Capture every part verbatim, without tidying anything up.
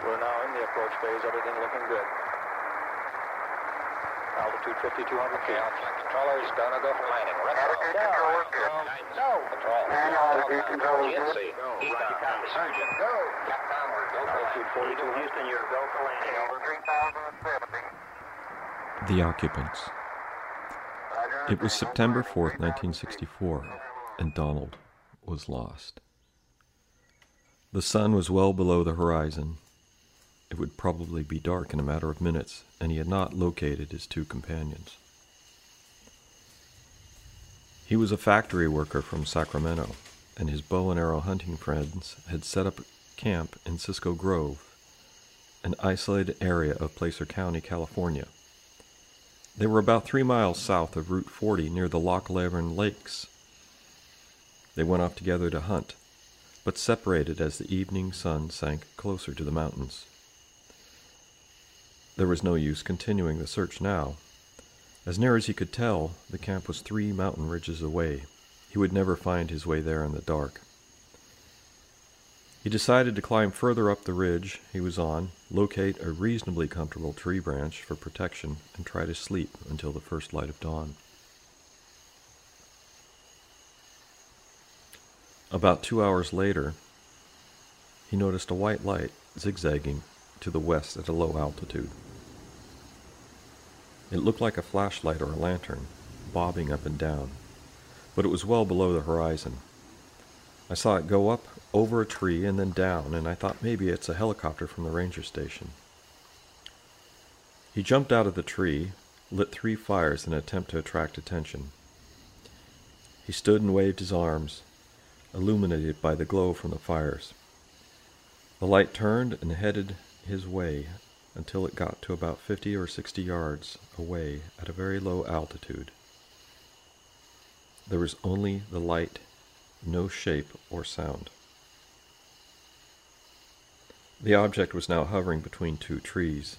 We're now in the approach phase, everything looking good. Altitude fifty-two hundred feet. Altitude controller is going to go for landing. Altitude control is good. No. Control. And altitude control is good. Go. Roger copy. Sergeant. Go. Cap downward. Go for landing. Altitude forty-two Houston, you're go for landing. Over three thousand seventy. The occupants. It was September fourth, nineteen sixty-four, and Donald was lost. The sun was well below the horizon. It would probably be dark in a matter of minutes, and he had not located his two companions. He was a factory worker from Sacramento, and his bow and arrow hunting friends had set up camp in Cisco Grove, an isolated area of Placer County, California. They were about three miles south of Route forty near the Loch Laverne Lakes. They went off together to hunt, but separated as the evening sun sank closer to the mountains. There was no use continuing the search now. As near as he could tell, the camp was three mountain ridges away. He would never find his way there in the dark. He decided to climb further up the ridge he was on, locate a reasonably comfortable tree branch for protection, and try to sleep until the first light of dawn. About two hours later, he noticed a white light zigzagging to the west at a low altitude. It looked like a flashlight or a lantern, bobbing up and down, but it was well below the horizon. I saw it go up over a tree and then down, and I thought maybe it's a helicopter from the ranger station. He jumped out of the tree, lit three fires in an attempt to attract attention. He stood and waved his arms, illuminated by the glow from the fires. The light turned and headed his way until it got to about fifty or sixty yards away at a very low altitude. There was only the light, no shape or sound. The object was now hovering between two trees.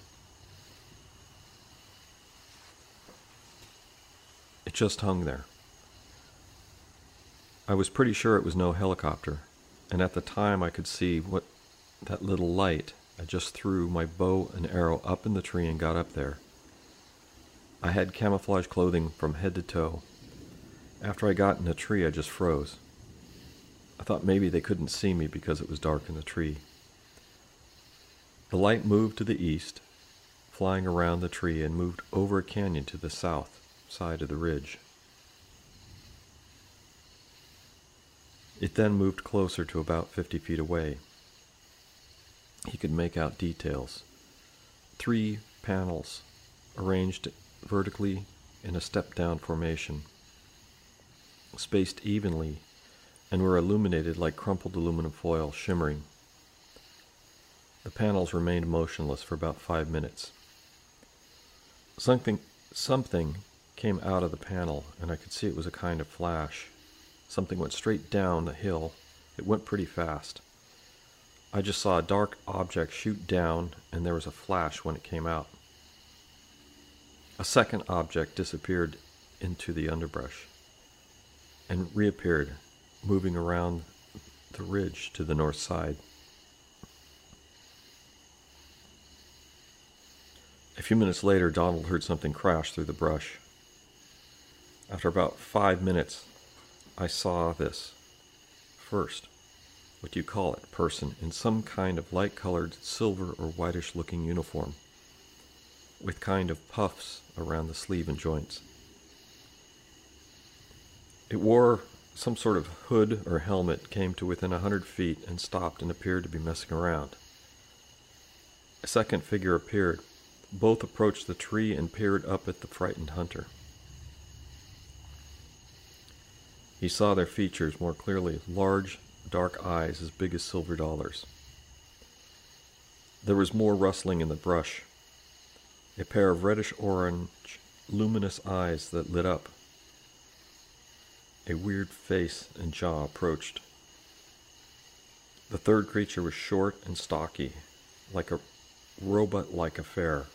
It just hung there. I was pretty sure it was no helicopter, and at the time I could see what that little light. I just threw my bow and arrow up in the tree and got up there. I had camouflage clothing from head to toe. After I got in the tree, I just froze. I thought maybe they couldn't see me because it was dark in the tree. The light moved to the east, flying around the tree, and moved over a canyon to the south side of the ridge. It then moved closer to about fifty feet away. He could make out details. Three panels arranged vertically in a step-down formation, spaced evenly, and were illuminated like crumpled aluminum foil shimmering. The panels remained motionless for about five minutes. Something, something came out of the panel, and I could see it was a kind of flash. Something went straight down the hill. It went pretty fast. I just saw a dark object shoot down, and there was a flash when it came out. A second object disappeared into the underbrush and reappeared, moving around the ridge to the north side. A few minutes later, Donald heard something crash through the brush. After about five minutes, I saw this first. What do you call it, person, in some kind of light-colored, silver or whitish-looking uniform, with kind of puffs around the sleeve and joints. It wore some sort of hood or helmet, came to within a hundred feet, and stopped and appeared to be messing around. A second figure appeared. Both approached the tree and peered up at the frightened hunter. He saw their features more clearly, large, dark eyes as big as silver dollars. There was more rustling in the brush. A pair of reddish-orange, luminous eyes that lit up. A weird face and jaw approached. The third creature was short and stocky, like a robot-like affair,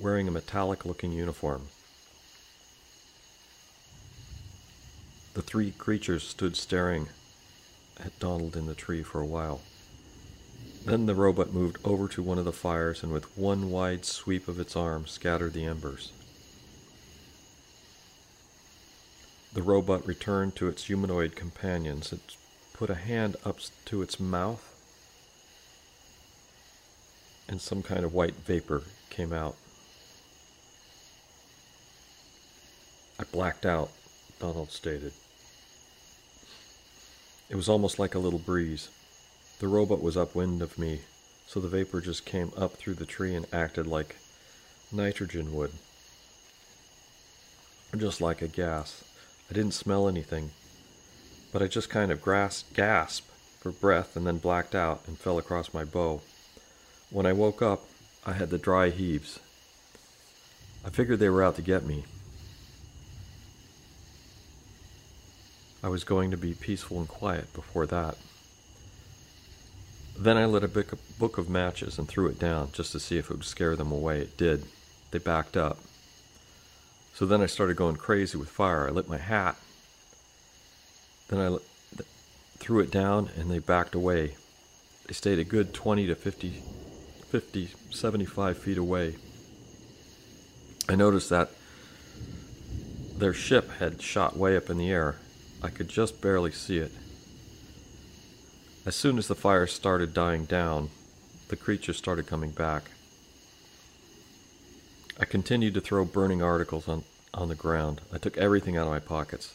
wearing a metallic-looking uniform. The three creatures stood staring at Donald in the tree for a while. Then the robot moved over to one of the fires and with one wide sweep of its arm scattered the embers. The robot returned to its humanoid companions. It put a hand up to its mouth, and some kind of white vapor came out. "I blacked out," Donald stated. It was almost like a little breeze. The robot was upwind of me, so the vapor just came up through the tree and acted like nitrogen would, just like a gas. I didn't smell anything, but I just kind of gras- gasped for breath and then blacked out and fell across my bow. When I woke up, I had the dry heaves. I figured they were out to get me. I was going to be peaceful and quiet before that. Then I lit a book of matches and threw it down just to see if it would scare them away. It did. They backed up. So then I started going crazy with fire. I lit my hat. Then I lit, th- threw it down and they backed away. They stayed a good twenty to fifty, fifty, seventy-five feet away. I noticed that their ship had shot way up in the air. I could just barely see it. As soon as the fire started dying down, the creature started coming back. I continued to throw burning articles on, on the ground. I took everything out of my pockets.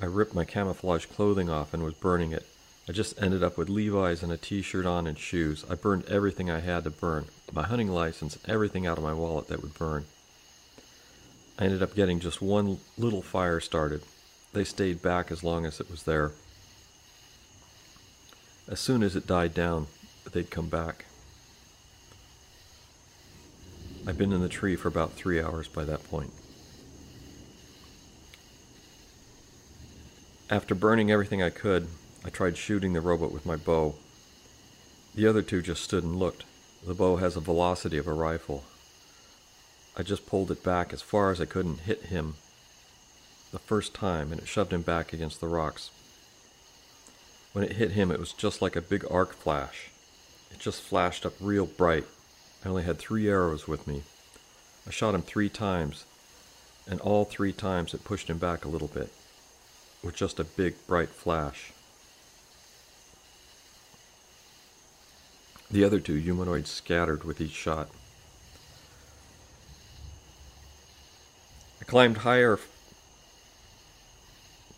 I ripped my camouflage clothing off and was burning it. I just ended up with Levi's and a t-shirt on and shoes. I burned everything I had to burn. My hunting license, everything out of my wallet that would burn. I ended up getting just one little fire started. They stayed back as long as it was there. As soon as it died down, they'd come back. I'd been in the tree for about three hours by that point. After burning everything I could, I tried shooting the robot with my bow. The other two just stood and looked. The bow has a velocity of a rifle. I just pulled it back as far as I could and hit him the first time, and it shoved him back against the rocks. When it hit him, it was just like a big arc flash. It just flashed up real bright. I only had three arrows with me. I shot him three times, and all three times it pushed him back a little bit, with just a big bright flash. The other two humanoids scattered with each shot. I climbed higher,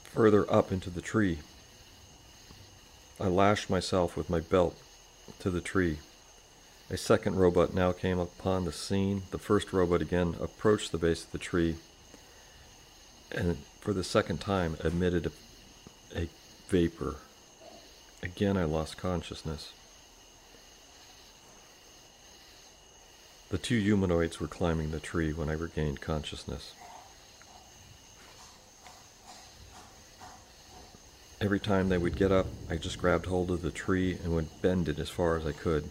further up into the tree. I lashed myself with my belt to the tree. A second robot now came upon the scene. The first robot again approached the base of the tree and for the second time emitted a, a vapor. Again, I lost consciousness. The two humanoids were climbing the tree when I regained consciousness. Every time they would get up, I just grabbed hold of the tree and would bend it as far as I could.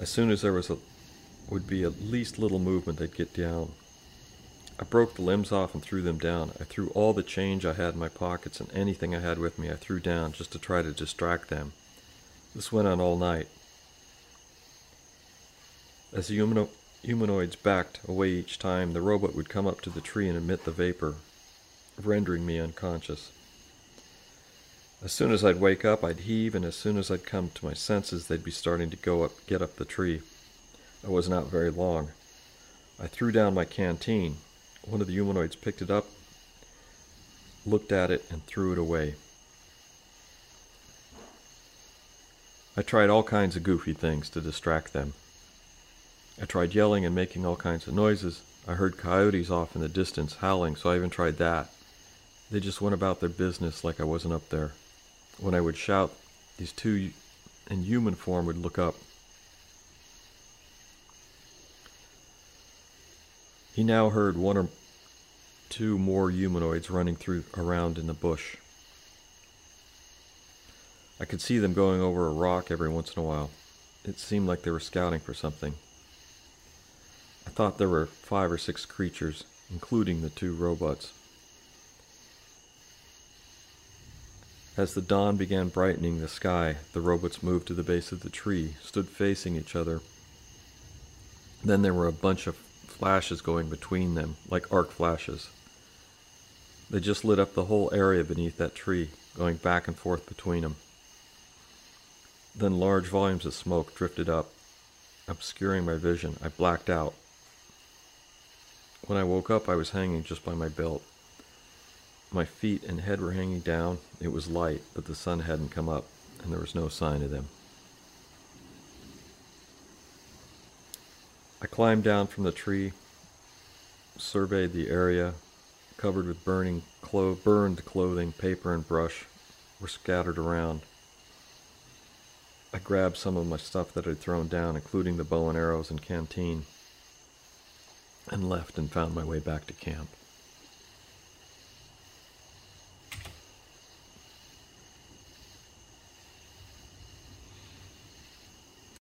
As soon as there was a, would be at least little movement, they'd get down. I broke the limbs off and threw them down. I threw all the change I had in my pockets and anything I had with me I threw down just to try to distract them. This went on all night. As the humano- humanoids backed away each time, the robot would come up to the tree and emit the vapor, rendering me unconscious. As soon as I'd wake up, I'd heave, and as soon as I'd come to my senses, they'd be starting to go up, get up the tree. I wasn't out very long. I threw down my canteen. One of the humanoids picked it up, looked at it, and threw it away. I tried all kinds of goofy things to distract them. I tried yelling and making all kinds of noises. I heard coyotes off in the distance howling, so I even tried that. They just went about their business like I wasn't up there. When I would shout, these two in human form would look up. He now heard one or two more humanoids running through around in the bush. I could see them going over a rock every once in a while. It seemed like they were scouting for something. I thought there were five or six creatures, including the two robots. As the dawn began brightening the sky, the robots moved to the base of the tree, stood facing each other. Then there were a bunch of flashes going between them, like arc flashes. They just lit up the whole area beneath that tree, going back and forth between them. Then large volumes of smoke drifted up, obscuring my vision. I blacked out. When I woke up, I was hanging just by my belt. My feet and head were hanging down. It was light, but the sun hadn't come up, and there was no sign of them. I climbed down from the tree, surveyed the area, covered with burning clo- burned clothing, paper and brush were scattered around. I grabbed some of my stuff that I'd thrown down, including the bow and arrows and canteen, and left and found my way back to camp.